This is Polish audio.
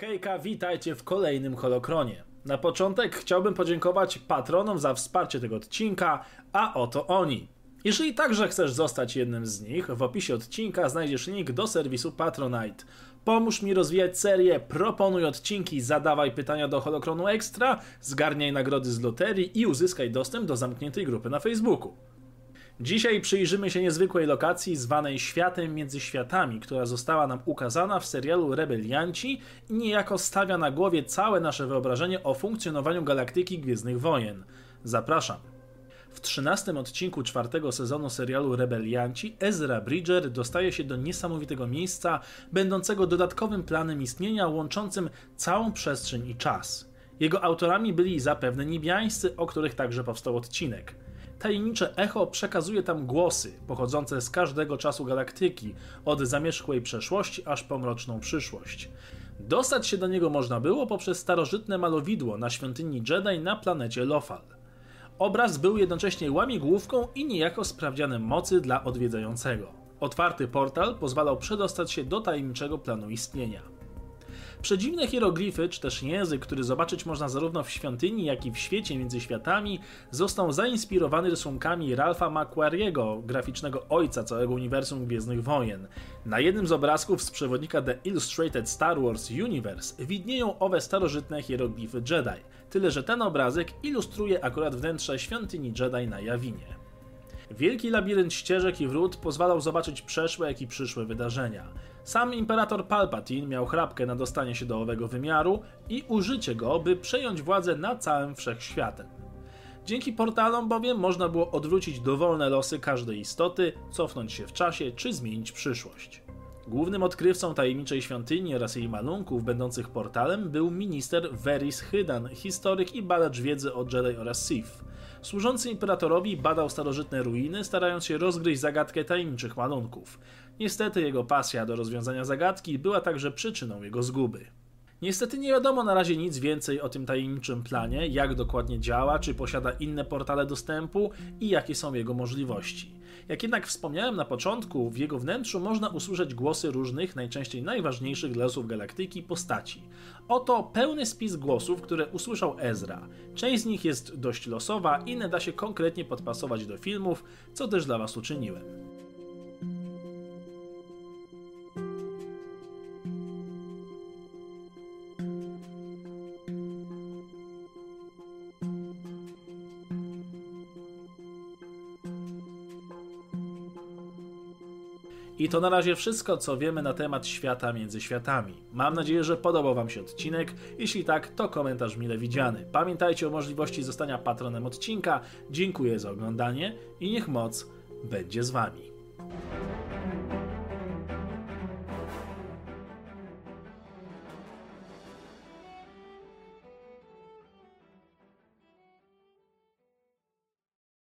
Hejka, witajcie w kolejnym Holokronie. Na początek chciałbym podziękować patronom za wsparcie tego odcinka, a oto oni. Jeżeli także chcesz zostać jednym z nich, w opisie odcinka znajdziesz link do serwisu Patronite. Pomóż mi rozwijać serię, proponuj odcinki, zadawaj pytania do Holokronu Extra, zgarniaj nagrody z loterii i uzyskaj dostęp do zamkniętej grupy na Facebooku. Dzisiaj przyjrzymy się niezwykłej lokacji zwanej Światem Między Światami, która została nam ukazana w serialu Rebelianci i niejako stawia na głowie całe nasze wyobrażenie o funkcjonowaniu Galaktyki Gwiezdnych Wojen. Zapraszam. W 13 odcinku 4. sezonu serialu Rebelianci Ezra Bridger dostaje się do niesamowitego miejsca, będącego dodatkowym planem istnienia łączącym całą przestrzeń i czas. Jego autorami byli zapewne niebiańscy, o których także powstał odcinek. Tajemnicze echo przekazuje tam głosy, pochodzące z każdego czasu galaktyki, od zamierzchłej przeszłości aż po mroczną przyszłość. Dostać się do niego można było poprzez starożytne malowidło na świątyni Jedi na planecie Lothal. Obraz był jednocześnie łamigłówką i niejako sprawdzianem mocy dla odwiedzającego. Otwarty portal pozwalał przedostać się do tajemniczego planu istnienia. Przedziwne hieroglify, czy też język, który zobaczyć można zarówno w świątyni, jak i w świecie między światami, został zainspirowany rysunkami Ralfa McQuarriego, graficznego ojca całego uniwersum Gwiezdnych Wojen. Na jednym z obrazków z przewodnika The Illustrated Star Wars Universe widnieją owe starożytne hieroglify Jedi, tyle że ten obrazek ilustruje akurat wnętrze świątyni Jedi na Jawinie. Wielki labirynt ścieżek i wrót pozwalał zobaczyć przeszłe, jak i przyszłe wydarzenia. Sam Imperator Palpatine miał chrapkę na dostanie się do owego wymiaru i użycie go, by przejąć władzę nad całym wszechświatem. Dzięki portalom bowiem można było odwrócić dowolne losy każdej istoty, cofnąć się w czasie czy zmienić przyszłość. Głównym odkrywcą tajemniczej świątyni oraz jej malunków będących portalem był minister Veris Hydan, historyk i badacz wiedzy o Jedi oraz Sith. Służący imperatorowi badał starożytne ruiny, starając się rozgryźć zagadkę tajemniczych malunków. Niestety jego pasja do rozwiązania zagadki była także przyczyną jego zguby. Niestety nie wiadomo na razie nic więcej o tym tajemniczym planie, jak dokładnie działa, czy posiada inne portale dostępu i jakie są jego możliwości. Jak jednak wspomniałem na początku, w jego wnętrzu można usłyszeć głosy różnych, najczęściej najważniejszych dla losów galaktyki postaci. Oto pełny spis głosów, które usłyszał Ezra. Część z nich jest dość losowa, inne da się konkretnie podpasować do filmów, co też dla was uczyniłem. I to na razie wszystko, co wiemy na temat Świata Między Światami. Mam nadzieję, że podobał wam się odcinek. Jeśli tak, to komentarz mile widziany. Pamiętajcie o możliwości zostania patronem odcinka. Dziękuję za oglądanie i niech moc będzie z wami.